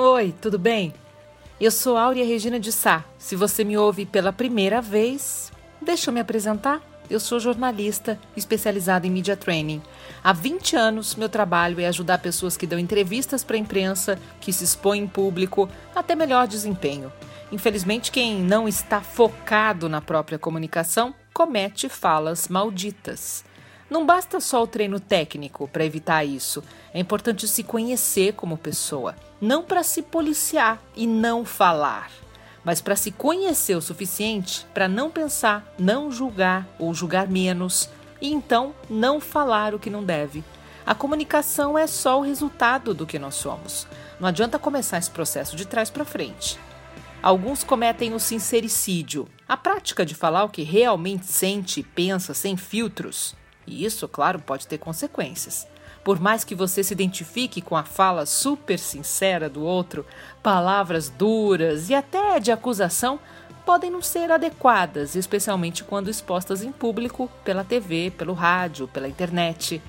Oi, tudo bem? Eu sou Áurea Regina de Sá. Se você me ouve pela primeira vez, deixa eu me apresentar. Eu sou jornalista especializada em media training. Há 20 anos, meu trabalho é ajudar pessoas que dão entrevistas para a imprensa, que se expõem em público, a ter melhor desempenho. Infelizmente, quem não está focado na própria comunicação comete falas malditas. Não basta só o treino técnico para evitar isso. É importante se conhecer como pessoa, não para se policiar e não falar, mas para se conhecer o suficiente para não pensar, não julgar ou julgar menos e então não falar o que não deve. A comunicação é só o resultado do que nós somos. Não adianta começar esse processo de trás para frente. Alguns cometem o sincericídio, a prática de falar o que realmente sente e pensa sem filtros. E isso, claro, pode ter consequências. Por mais que você se identifique com a fala super sincera do outro, palavras duras e até de acusação podem não ser adequadas, especialmente quando expostas em público, pela TV, pelo rádio, pela internet.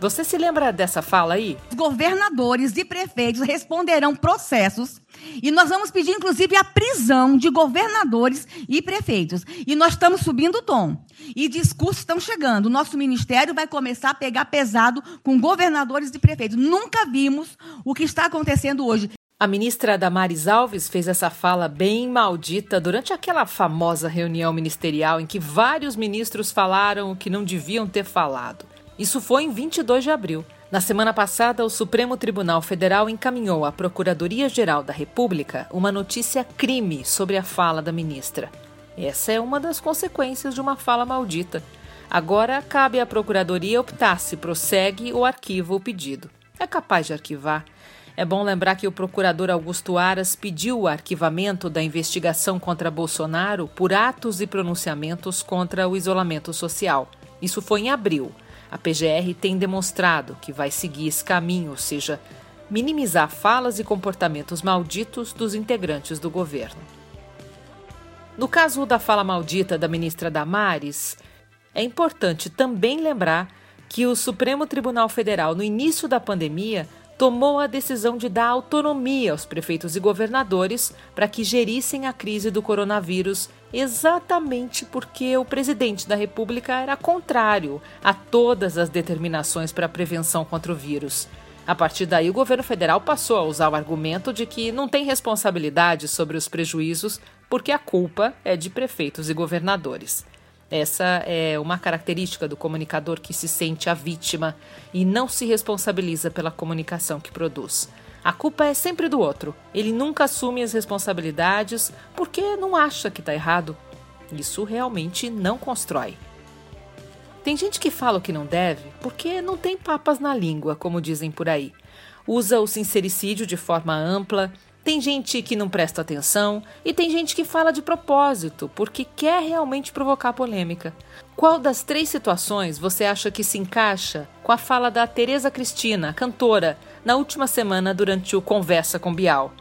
Você se lembra dessa fala aí? Governadores e prefeitos responderão processos e nós vamos pedir, inclusive, a prisão de governadores e prefeitos. E nós estamos subindo o tom. E discursos estão chegando. O nosso ministério vai começar a pegar pesado com governadores e prefeitos. Nunca vimos o que está acontecendo hoje. A ministra Damares Alves fez essa fala bem maldita durante aquela famosa reunião ministerial em que vários ministros falaram o que não deviam ter falado. Isso foi em 22 de abril. Na semana passada, o Supremo Tribunal Federal encaminhou à Procuradoria-Geral da República uma notícia-crime sobre a fala da ministra. Essa é uma das consequências de uma fala maldita. Agora, cabe à Procuradoria optar se prossegue ou arquiva o pedido. É capaz de arquivar. É bom lembrar que o procurador Augusto Aras pediu o arquivamento da investigação contra Bolsonaro por atos e pronunciamentos contra o isolamento social. Isso foi em abril. A PGR tem demonstrado que vai seguir esse caminho, ou seja, minimizar falas e comportamentos malditos dos integrantes do governo. No caso da fala maldita da ministra Damares, é importante também lembrar que o Supremo Tribunal Federal, no início da pandemia, tomou a decisão de dar autonomia aos prefeitos e governadores para que gerissem a crise do coronavírus, exatamente porque o presidente da República era contrário a todas as determinações para a prevenção contra o vírus. A partir daí, o governo federal passou a usar o argumento de que não tem responsabilidade sobre os prejuízos porque a culpa é de prefeitos e governadores. Essa é uma característica do comunicador que se sente a vítima e não se responsabiliza pela comunicação que produz. A culpa é sempre do outro. Ele nunca assume as responsabilidades porque não acha que está errado. Isso realmente não constrói. Tem gente que fala o que não deve porque não tem papas na língua, como dizem por aí. Usa o sincericídio de forma ampla. Tem gente que não presta atenção e tem gente que fala de propósito, porque quer realmente provocar polêmica. Qual das três situações você acha que se encaixa com a fala da Tereza Cristina, cantora, na última semana durante o Conversa com Bial?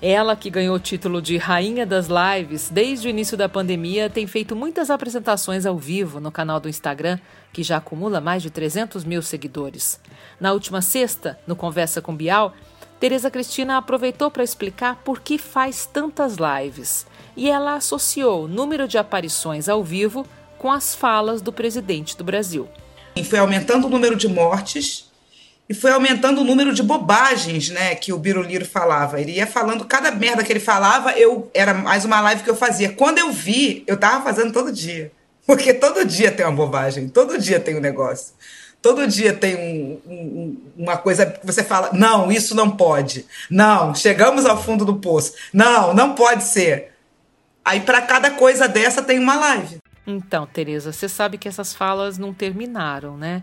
Ela, que ganhou o título de Rainha das Lives desde o início da pandemia, tem feito muitas apresentações ao vivo no canal do Instagram, que já acumula mais de 300 mil seguidores. Na última sexta, no Conversa com Bial, Tereza Cristina aproveitou para explicar por que faz tantas lives e ela associou o número de aparições ao vivo com as falas do presidente do Brasil. E foi aumentando o número de mortes e foi aumentando o número de bobagens, né, que o Biruliro falava. Ele ia falando, cada merda que ele falava, era mais uma live que eu fazia. Quando eu vi, eu estava fazendo todo dia, porque todo dia tem uma bobagem, todo dia tem um negócio. Todo dia tem uma coisa que você fala, não, isso não pode. Não, chegamos ao fundo do poço. Não, não pode ser. Aí para cada coisa dessa tem uma live. Então, Tereza, você sabe que essas falas não terminaram, né?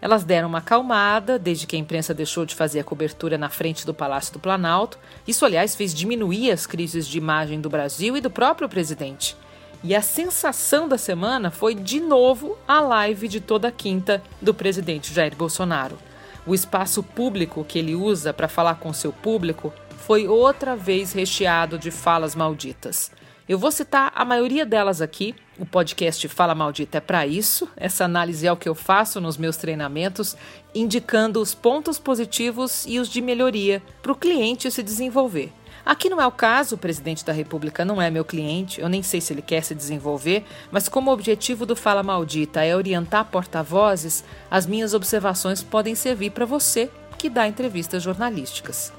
Elas deram uma acalmada desde que a imprensa deixou de fazer a cobertura na frente do Palácio do Planalto. Isso, aliás, fez diminuir as crises de imagem do Brasil e do próprio presidente. E a sensação da semana foi, de novo, a live de toda quinta do presidente Jair Bolsonaro. O espaço público que ele usa para falar com seu público foi outra vez recheado de falas malditas. Eu vou citar a maioria delas aqui. O podcast Fala Maldita é para isso. Essa análise é o que eu faço nos meus treinamentos, indicando os pontos positivos e os de melhoria para o cliente se desenvolver. Aqui não é o caso, o presidente da República não é meu cliente, eu nem sei se ele quer se desenvolver, mas como o objetivo do Fala Maldita é orientar porta-vozes, as minhas observações podem servir para você que dá entrevistas jornalísticas.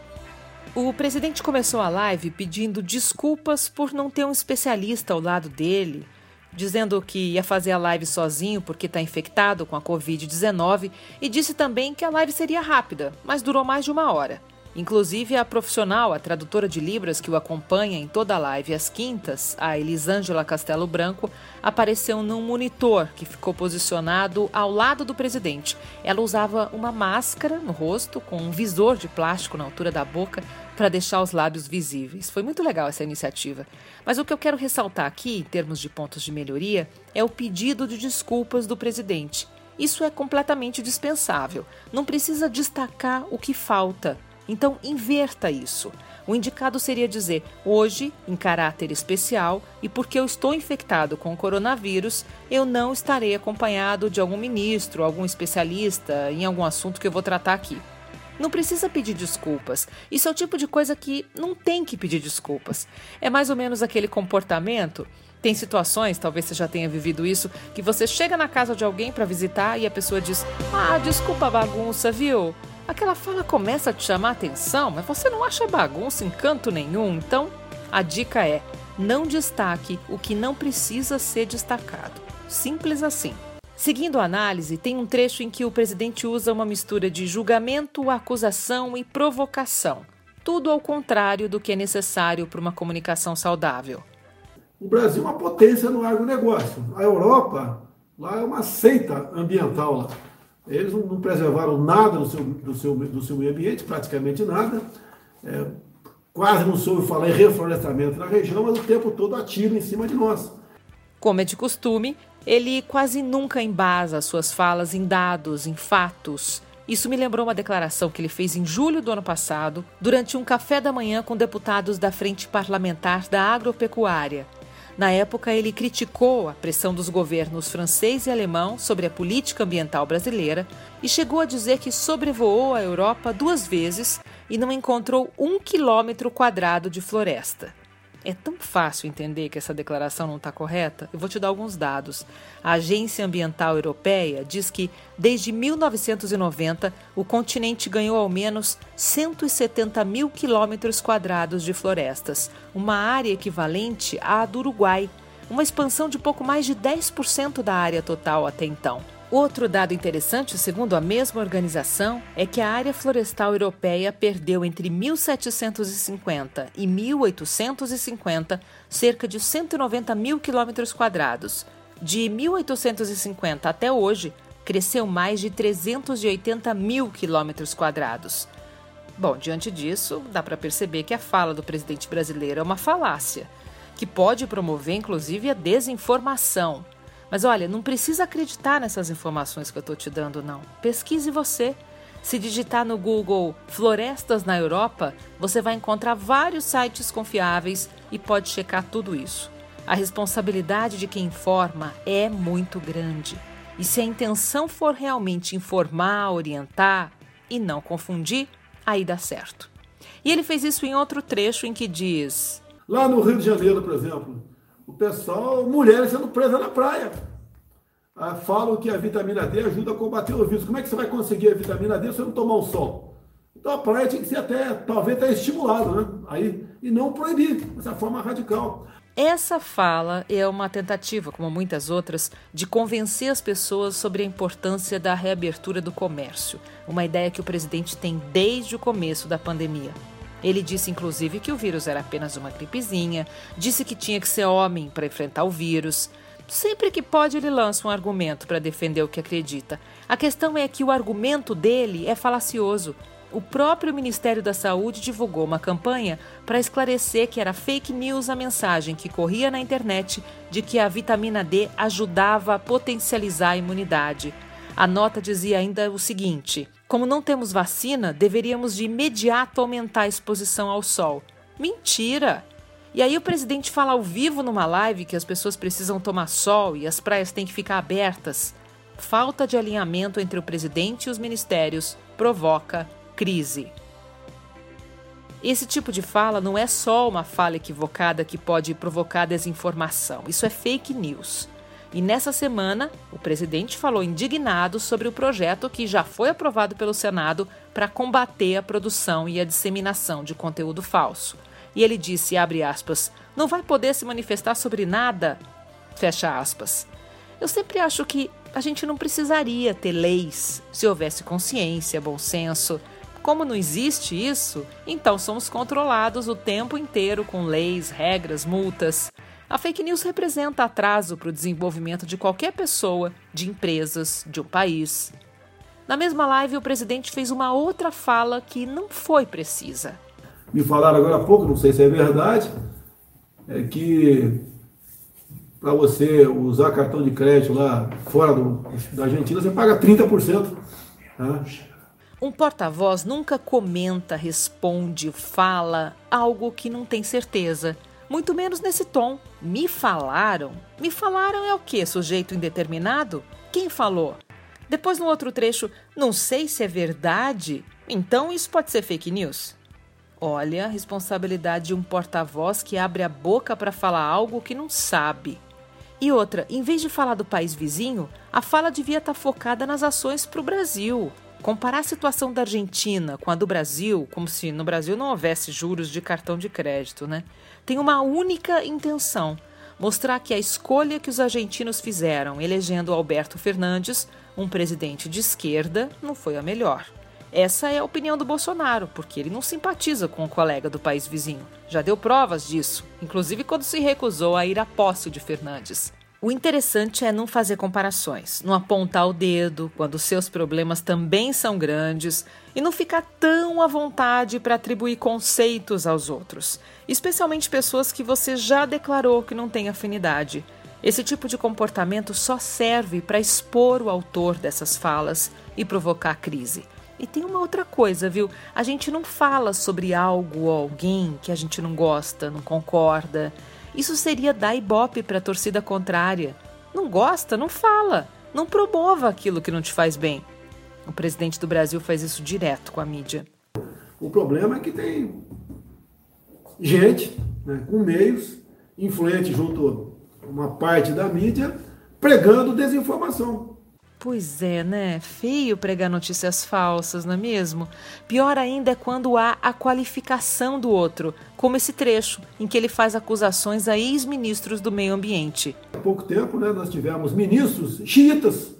O presidente começou a live pedindo desculpas por não ter um especialista ao lado dele, dizendo que ia fazer a live sozinho porque está infectado com a Covid-19 e disse também que a live seria rápida, mas durou mais de 1 hora. Inclusive, a profissional, a tradutora de Libras que o acompanha em toda a live às quintas, a Elisângela Castelo Branco, apareceu num monitor que ficou posicionado ao lado do presidente. Ela usava uma máscara no rosto com um visor de plástico na altura da boca para deixar os lábios visíveis. Foi muito legal essa iniciativa. Mas o que eu quero ressaltar aqui, em termos de pontos de melhoria, é o pedido de desculpas do presidente. Isso é completamente dispensável. Não precisa destacar o que falta. Então, inverta isso. O indicado seria dizer, hoje, em caráter especial, e porque eu estou infectado com o coronavírus, eu não estarei acompanhado de algum ministro, algum especialista em algum assunto que eu vou tratar aqui. Não precisa pedir desculpas. Isso é o tipo de coisa que não tem que pedir desculpas. É mais ou menos aquele comportamento... Tem situações, talvez você já tenha vivido isso, que você chega na casa de alguém para visitar e a pessoa diz, ah, desculpa a bagunça, viu? Aquela fala começa a te chamar a atenção, mas você não acha bagunça em canto nenhum. Então, a dica é, não destaque o que não precisa ser destacado. Simples assim. Seguindo a análise, tem um trecho em que o presidente usa uma mistura de julgamento, acusação e provocação. Tudo ao contrário do que é necessário para uma comunicação saudável. O Brasil é uma potência no agronegócio. A Europa, lá é uma seita ambiental lá. Eles não preservaram nada do seu meio ambiente, praticamente nada. Quase não soube falar em reflorestamento na região, mas o tempo todo atira em cima de nós. Como é de costume, ele quase nunca embasa suas falas em dados, em fatos. Isso me lembrou uma declaração que ele fez em julho do ano passado, durante um café da manhã com deputados da Frente Parlamentar da Agropecuária. Na época, ele criticou a pressão dos governos francês e alemão sobre a política ambiental brasileira e chegou a dizer que sobrevoou a Europa 2 vezes e não encontrou 1 quilômetro quadrado de floresta. É tão fácil entender que essa declaração não está correta? Eu vou te dar alguns dados. A Agência Ambiental Europeia diz que, desde 1990, o continente ganhou ao menos 170 mil quilômetros quadrados de florestas, uma área equivalente à do Uruguai, uma expansão de pouco mais de 10% da área total até então. Outro dado interessante, segundo a mesma organização, é que a área florestal europeia perdeu entre 1750 e 1850 cerca de 190 mil quilômetros quadrados. De 1850 até hoje, cresceu mais de 380 mil quilômetros quadrados. Bom, diante disso, dá para perceber que a fala do presidente brasileiro é uma falácia, que pode promover, inclusive, a desinformação. Mas olha, não precisa acreditar nessas informações que eu estou te dando, não. Pesquise você. Se digitar no Google Florestas na Europa, você vai encontrar vários sites confiáveis e pode checar tudo isso. A responsabilidade de quem informa é muito grande. E se a intenção for realmente informar, orientar e não confundir, aí dá certo. E ele fez isso em outro trecho em que diz... Lá no Rio de Janeiro, por exemplo... O pessoal, mulheres sendo presas na praia. Falam que a vitamina D ajuda a combater o vírus. Como é que você vai conseguir a vitamina D se você não tomar o sol? Então a praia tinha que ser até, talvez, até estimulada, né? Aí, e não proibir, dessa forma radical. Essa fala é uma tentativa, como muitas outras, de convencer as pessoas sobre a importância da reabertura do comércio. Uma ideia que o presidente tem desde o começo da pandemia. Ele disse, inclusive, que o vírus era apenas uma gripezinha, disse que tinha que ser homem para enfrentar o vírus. Sempre que pode, ele lança um argumento para defender o que acredita. A questão é que o argumento dele é falacioso. O próprio Ministério da Saúde divulgou uma campanha para esclarecer que era fake news a mensagem que corria na internet de que a vitamina D ajudava a potencializar a imunidade. A nota dizia ainda o seguinte... Como não temos vacina, deveríamos de imediato aumentar a exposição ao sol. Mentira! E aí o presidente fala ao vivo numa live que as pessoas precisam tomar sol e as praias têm que ficar abertas. Falta de alinhamento entre o presidente e os ministérios provoca crise. Esse tipo de fala não é só uma fala equivocada que pode provocar desinformação. Isso é fake news. E nessa semana, o presidente falou indignado sobre o projeto que já foi aprovado pelo Senado para combater a produção e a disseminação de conteúdo falso. E ele disse, abre aspas, não vai poder se manifestar sobre nada, fecha aspas. Eu sempre acho que a gente não precisaria ter leis se houvesse consciência, bom senso. Como não existe isso, então somos controlados o tempo inteiro com leis, regras, multas. A fake news representa atraso para o desenvolvimento de qualquer pessoa, de empresas, de um país. Na mesma live, o presidente fez uma outra fala que não foi precisa. Me falaram agora há pouco, não sei se é verdade, é que para você usar cartão de crédito lá fora da Argentina, você paga 30%. Tá? Um porta-voz nunca comenta, responde, fala algo que não tem certeza. Muito menos nesse tom. Me falaram? Me falaram é o quê? Sujeito indeterminado? Quem falou? Depois, no outro trecho, não sei se é verdade. Então, isso pode ser fake news? Olha a responsabilidade de um porta-voz que abre a boca para falar algo que não sabe. E outra, em vez de falar do país vizinho, a fala devia estar focada nas ações para o Brasil. Comparar a situação da Argentina com a do Brasil, como se no Brasil não houvesse juros de cartão de crédito, né? Tem uma única intenção, mostrar que a escolha que os argentinos fizeram elegendo Alberto Fernandes, um presidente de esquerda, não foi a melhor. Essa é a opinião do Bolsonaro, porque ele não simpatiza com o colega do país vizinho. Já deu provas disso, inclusive quando se recusou a ir à posse de Fernandes. O interessante é não fazer comparações, não apontar o dedo quando seus problemas também são grandes e não ficar tão à vontade para atribuir conceitos aos outros, especialmente pessoas que você já declarou que não tem afinidade. Esse tipo de comportamento só serve para expor o autor dessas falas e provocar crise. E tem uma outra coisa, viu? A gente não fala sobre algo ou alguém que a gente não gosta, não concorda. Isso seria dar ibope para a torcida contrária. Não gosta? Não fala. Não promova aquilo que não te faz bem. O presidente do Brasil faz isso direto com a mídia. O problema é que tem gente, né, com meios, influente junto a uma parte da mídia, pregando desinformação. Pois é, né? Feio pregar notícias falsas, não é mesmo? Pior ainda é quando há a qualificação do outro, como esse trecho em que ele faz acusações a ex-ministros do meio ambiente. Há pouco tempo, né, nós tivemos ministros xiitas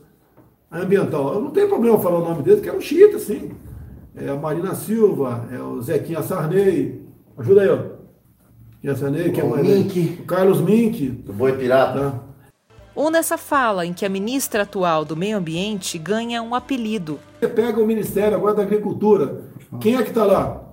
ambiental. Eu não tenho problema falar o nome deles, que eram xiitas, sim. É a Marina Silva, é o Zequinha Sarney. Ajuda aí, ó. Zequinha Sarney, que é mais, né? O Carlos Minc. Do Boi Pirata. Tá? Ou nessa fala em que a ministra atual do Meio Ambiente ganha um apelido. Você pega o Ministério agora da Agricultura. Quem é que está lá?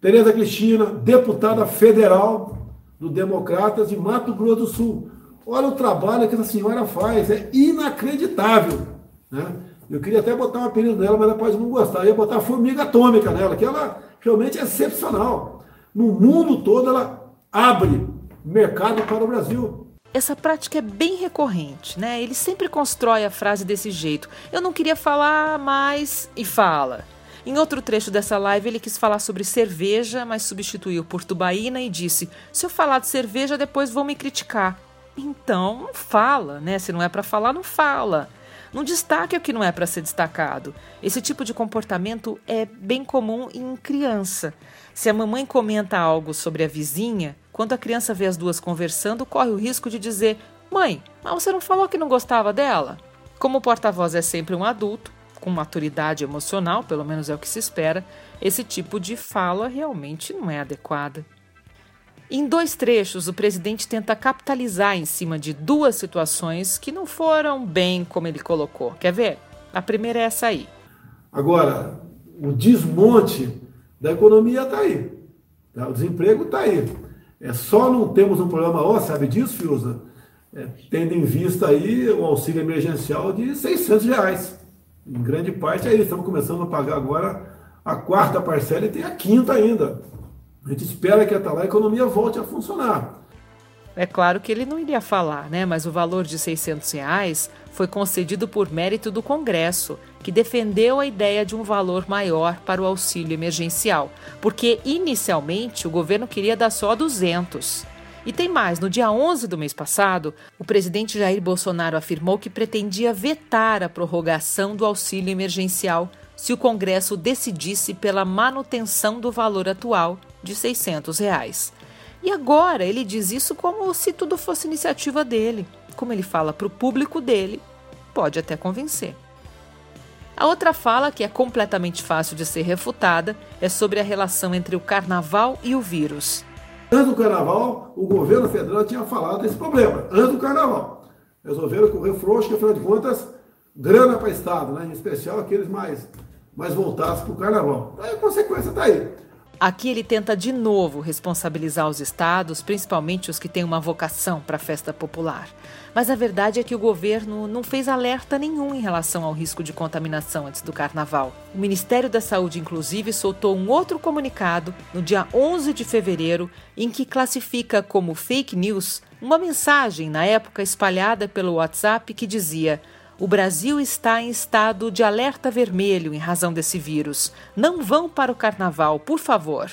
Tereza Cristina, deputada federal do Democratas de Mato Grosso do Sul. Olha o trabalho que essa senhora faz, é inacreditável. Né? Eu queria até botar um apelido nela, mas ela pode não gostar. Eu ia botar a formiga atômica nela, que ela realmente é excepcional. No mundo todo ela abre mercado para o Brasil. Essa prática é bem recorrente, né? Ele sempre constrói a frase desse jeito. Eu não queria falar, mas... e fala. Em outro trecho dessa live, ele quis falar sobre cerveja, mas substituiu por tubaína e disse, se eu falar de cerveja, depois vão me criticar. Então, não fala, né? Se não é pra falar, não fala. Não destaque o que não é pra ser destacado. Esse tipo de comportamento é bem comum em criança. Se a mamãe comenta algo sobre a vizinha... Quando a criança vê as duas conversando, corre o risco de dizer, mãe, mas você não falou que não gostava dela? Como o porta-voz é sempre um adulto, com maturidade emocional, pelo menos é o que se espera, esse tipo de fala realmente não é adequada. Em dois trechos, o presidente tenta capitalizar em cima de duas situações que não foram bem como ele colocou. Quer ver? A primeira é essa aí. Agora, o desmonte da economia está aí. Tá? O desemprego está aí. É só não temos um problema, sabe disso, Fiuza? É, tendo em vista aí o auxílio emergencial de R$600. Em grande parte, aí eles estão começando a pagar agora a quarta parcela e tem a quinta ainda. A gente espera que até lá a economia volte a funcionar. É claro que ele não iria falar, né? Mas o valor de R$600 foi concedido por mérito do Congresso, que defendeu a ideia de um valor maior para o auxílio emergencial, porque inicialmente o governo queria dar só R$200. E tem mais, no dia 11 do mês passado, o presidente Jair Bolsonaro afirmou que pretendia vetar a prorrogação do auxílio emergencial se o Congresso decidisse pela manutenção do valor atual de R$600. E agora ele diz isso como se tudo fosse iniciativa dele. Como ele fala para o público dele, pode até convencer. A outra fala, que é completamente fácil de ser refutada, é sobre a relação entre o carnaval e o vírus. Antes do carnaval, o governo federal tinha falado desse problema. Antes do carnaval. Resolveram correr frouxo, que afinal de contas, grana para o Estado, né? Em especial aqueles mais voltados para o carnaval. Aí a consequência está aí. Aqui ele tenta de novo responsabilizar os estados, principalmente os que têm uma vocação para a festa popular. Mas a verdade é que o governo não fez alerta nenhum em relação ao risco de contaminação antes do carnaval. O Ministério da Saúde, inclusive, soltou um outro comunicado no dia 11 de fevereiro, em que classifica como fake news uma mensagem, na época, espalhada pelo WhatsApp que dizia: "O Brasil está em estado de alerta vermelho em razão desse vírus. Não vão para o carnaval, por favor."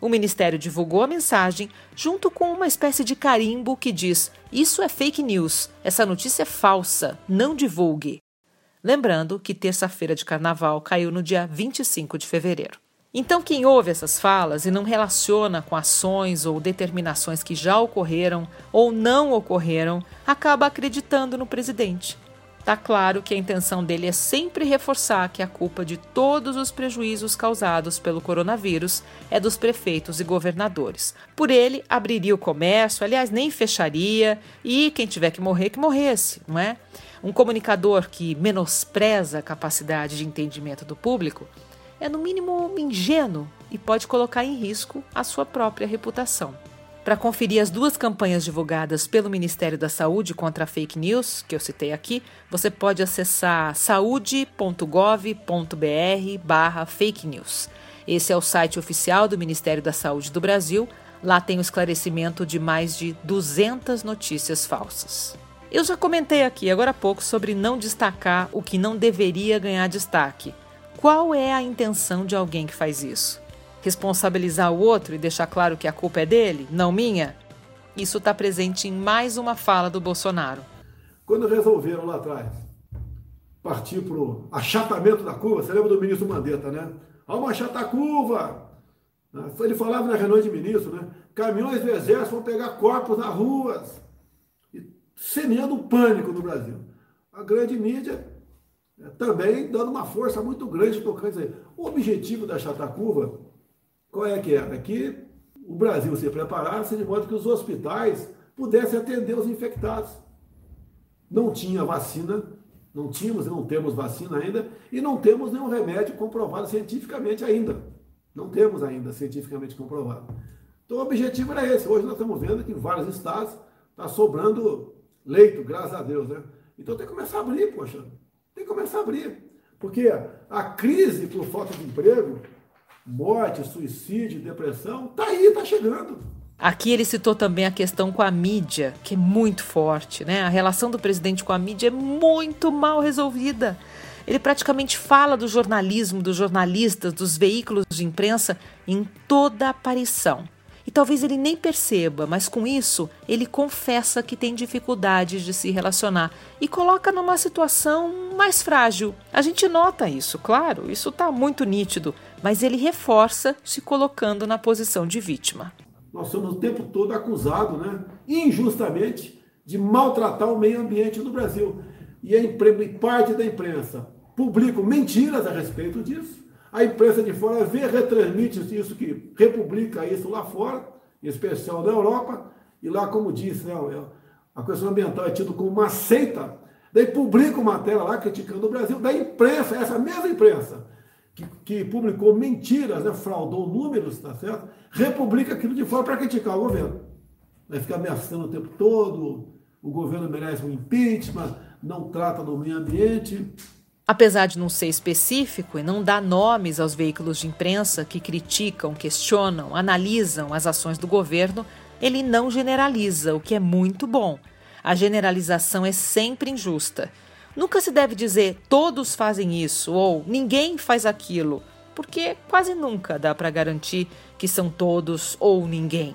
O Ministério divulgou a mensagem junto com uma espécie de carimbo que diz: "Isso é fake news, essa notícia é falsa, não divulgue." Lembrando que terça-feira de carnaval caiu no dia 25 de fevereiro. Então, quem ouve essas falas e não relaciona com ações ou determinações que já ocorreram ou não ocorreram, acaba acreditando no presidente. Tá claro que a intenção dele é sempre reforçar que a culpa de todos os prejuízos causados pelo coronavírus é dos prefeitos e governadores. Por ele, abriria o comércio, aliás, nem fecharia, e quem tiver que morrer, que morresse, não é? Um comunicador que menospreza a capacidade de entendimento do público é, no mínimo, ingênuo e pode colocar em risco a sua própria reputação. Para conferir as duas campanhas divulgadas pelo Ministério da Saúde contra a fake news, que eu citei aqui, você pode acessar saude.gov.br/fake news. Esse é o site oficial do Ministério da Saúde do Brasil. Lá tem o esclarecimento de mais de 200 notícias falsas. Eu já comentei aqui agora há pouco sobre não destacar o que não deveria ganhar destaque. Qual é a intenção de alguém que faz isso? Responsabilizar o outro e deixar claro que a culpa é dele, não minha? Isso está presente em mais uma fala do Bolsonaro. Quando resolveram lá atrás partir para o achatamento da curva, você lembra do ministro Mandetta, né? Vamos achatar a curva! Ele falava na reunião de ministro, né? Caminhões do exército vão pegar corpos nas ruas, semeando o pânico no Brasil. A grande mídia também dando uma força muito grande para isso aí. O objetivo da achatar a curva, qual é que era? Que o Brasil se preparasse de modo que os hospitais pudessem atender os infectados. Não tinha vacina, não tínhamos e não temos vacina ainda, e não temos nenhum remédio comprovado cientificamente ainda. Não temos ainda cientificamente comprovado. Então o objetivo era esse. Hoje nós estamos vendo que em vários estados está sobrando leito, graças a Deus, né? Então tem que começar a abrir, poxa. Tem que começar a abrir. Porque a crise por falta de emprego, morte, suicídio, depressão, tá aí, tá chegando. Aqui ele citou também a questão com a mídia, que é muito forte, né? A relação do presidente com a mídia é muito mal resolvida. Ele praticamente fala do jornalismo, dos jornalistas, dos veículos de imprensa em toda a aparição. E talvez ele nem perceba, mas com isso ele confessa que tem dificuldades de se relacionar e coloca numa situação mais frágil. A gente nota isso, claro, isso está muito nítido, mas ele reforça se colocando na posição de vítima. Nós somos o tempo todo acusados, né, injustamente, de maltratar o meio ambiente no Brasil. E parte da imprensa publica mentiras a respeito disso. A imprensa de fora vê, retransmite isso, que republica isso lá fora, em especial na Europa, e lá, como disse, né, a questão ambiental é tida como uma seita, daí publica uma matéria lá criticando o Brasil, da imprensa, essa mesma imprensa, que publicou mentiras, né, fraudou números, tá certo? Republica aquilo de fora para criticar o governo. Vai ficar ameaçando o tempo todo, o governo merece um impeachment, não trata do meio ambiente. Apesar de não ser específico e não dar nomes aos veículos de imprensa que criticam, questionam, analisam as ações do governo, ele não generaliza, o que é muito bom. A generalização é sempre injusta. Nunca se deve dizer todos fazem isso ou ninguém faz aquilo, porque quase nunca dá para garantir que são todos ou ninguém.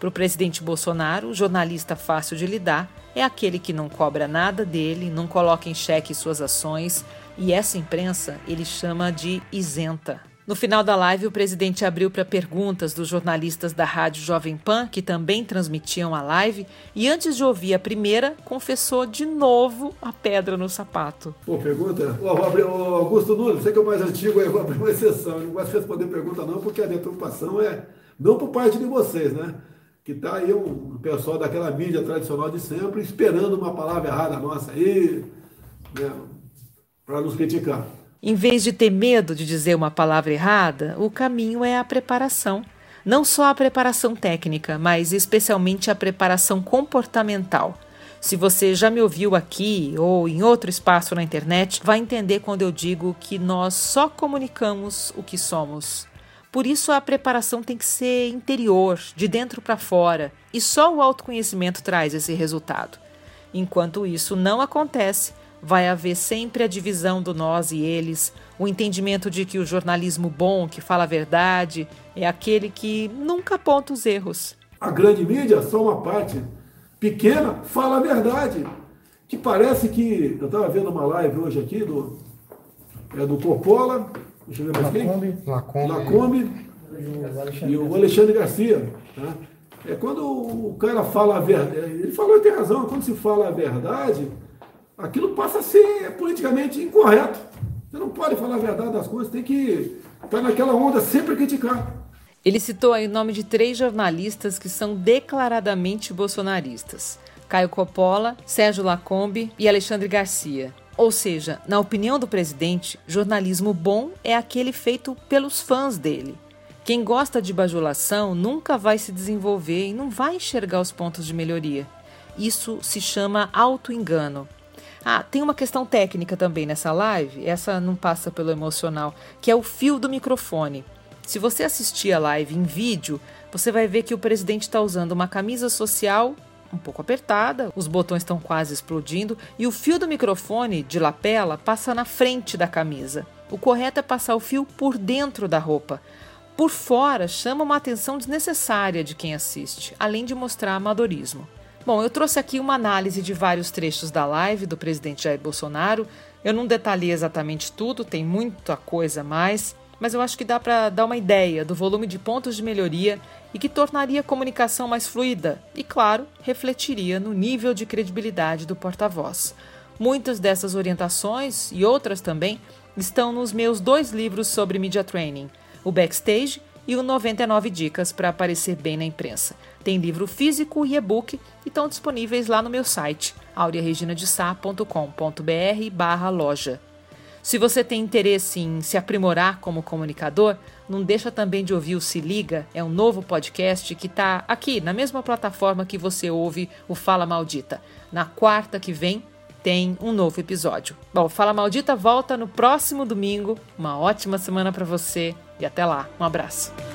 Para o presidente Bolsonaro, o jornalista fácil de lidar é aquele que não cobra nada dele, não coloca em xeque suas ações, e essa imprensa ele chama de isenta. No final da live, o presidente abriu para perguntas dos jornalistas da Rádio Jovem Pan, que também transmitiam a live, e antes de ouvir a primeira, confessou de novo a pedra no sapato. Pô, pergunta? O Augusto Nunes, você que é o mais antigo, eu vou abrir uma exceção. Eu não gosto de responder pergunta não, porque a deturpação é não por parte de vocês, né? Que está aí o pessoal daquela mídia tradicional de sempre esperando uma palavra errada nossa aí, né, para nos criticar. Em vez de ter medo de dizer uma palavra errada, o caminho é a preparação. Não só a preparação técnica, mas especialmente a preparação comportamental. Se você já me ouviu aqui ou em outro espaço na internet, vai entender quando eu digo que nós só comunicamos o que somos. Por isso, a preparação tem que ser interior, de dentro para fora, e só o autoconhecimento traz esse resultado. Enquanto isso não acontece, vai haver sempre a divisão do nós e eles, o entendimento de que o jornalismo bom, que fala a verdade, é aquele que nunca aponta os erros. A grande mídia, só uma parte pequena, fala a verdade. Que parece que... Eu estava vendo uma live hoje aqui do Popola... Deixa eu ver mais quem? Lacombe e o Alexandre Garcia. Tá? É quando o cara fala a verdade, ele falou e tem razão, quando se fala a verdade, aquilo passa a ser politicamente incorreto. Você não pode falar a verdade das coisas, tem que estar naquela onda sempre criticar. Ele citou aí o nome de 3 jornalistas que são declaradamente bolsonaristas. Caio Coppola, Sérgio Lacombe e Alexandre Garcia. Ou seja, na opinião do presidente, jornalismo bom é aquele feito pelos fãs dele. Quem gosta de bajulação nunca vai se desenvolver e não vai enxergar os pontos de melhoria. Isso se chama auto-engano. Ah, tem uma questão técnica também nessa live, essa não passa pelo emocional, que é o fio do microfone. Se você assistir a live em vídeo, você vai ver que o presidente está usando uma camisa social um pouco apertada, os botões estão quase explodindo e o fio do microfone de lapela passa na frente da camisa. O correto é passar o fio por dentro da roupa. Por fora, chama uma atenção desnecessária de quem assiste, além de mostrar amadorismo. Bom, eu trouxe aqui uma análise de vários trechos da live do presidente Jair Bolsonaro. Eu não detalhei exatamente tudo, tem muita coisa a mais, mas eu acho que dá para dar uma ideia do volume de pontos de melhoria e que tornaria a comunicação mais fluida e, claro, refletiria no nível de credibilidade do porta-voz. Muitas dessas orientações e outras também estão nos meus 2 livros sobre media training, o Backstage e o 99 Dicas para aparecer bem na imprensa. Tem livro físico e e-book e estão disponíveis lá no meu site, aureareginadesar.com.br/loja. Se você tem interesse em se aprimorar como comunicador, não deixa também de ouvir o Se Liga, é um novo podcast que está aqui, na mesma plataforma que você ouve o Fala Maldita. Na quarta que vem tem um novo episódio. Bom, Fala Maldita volta no próximo domingo. Uma ótima semana para você e até lá. Um abraço.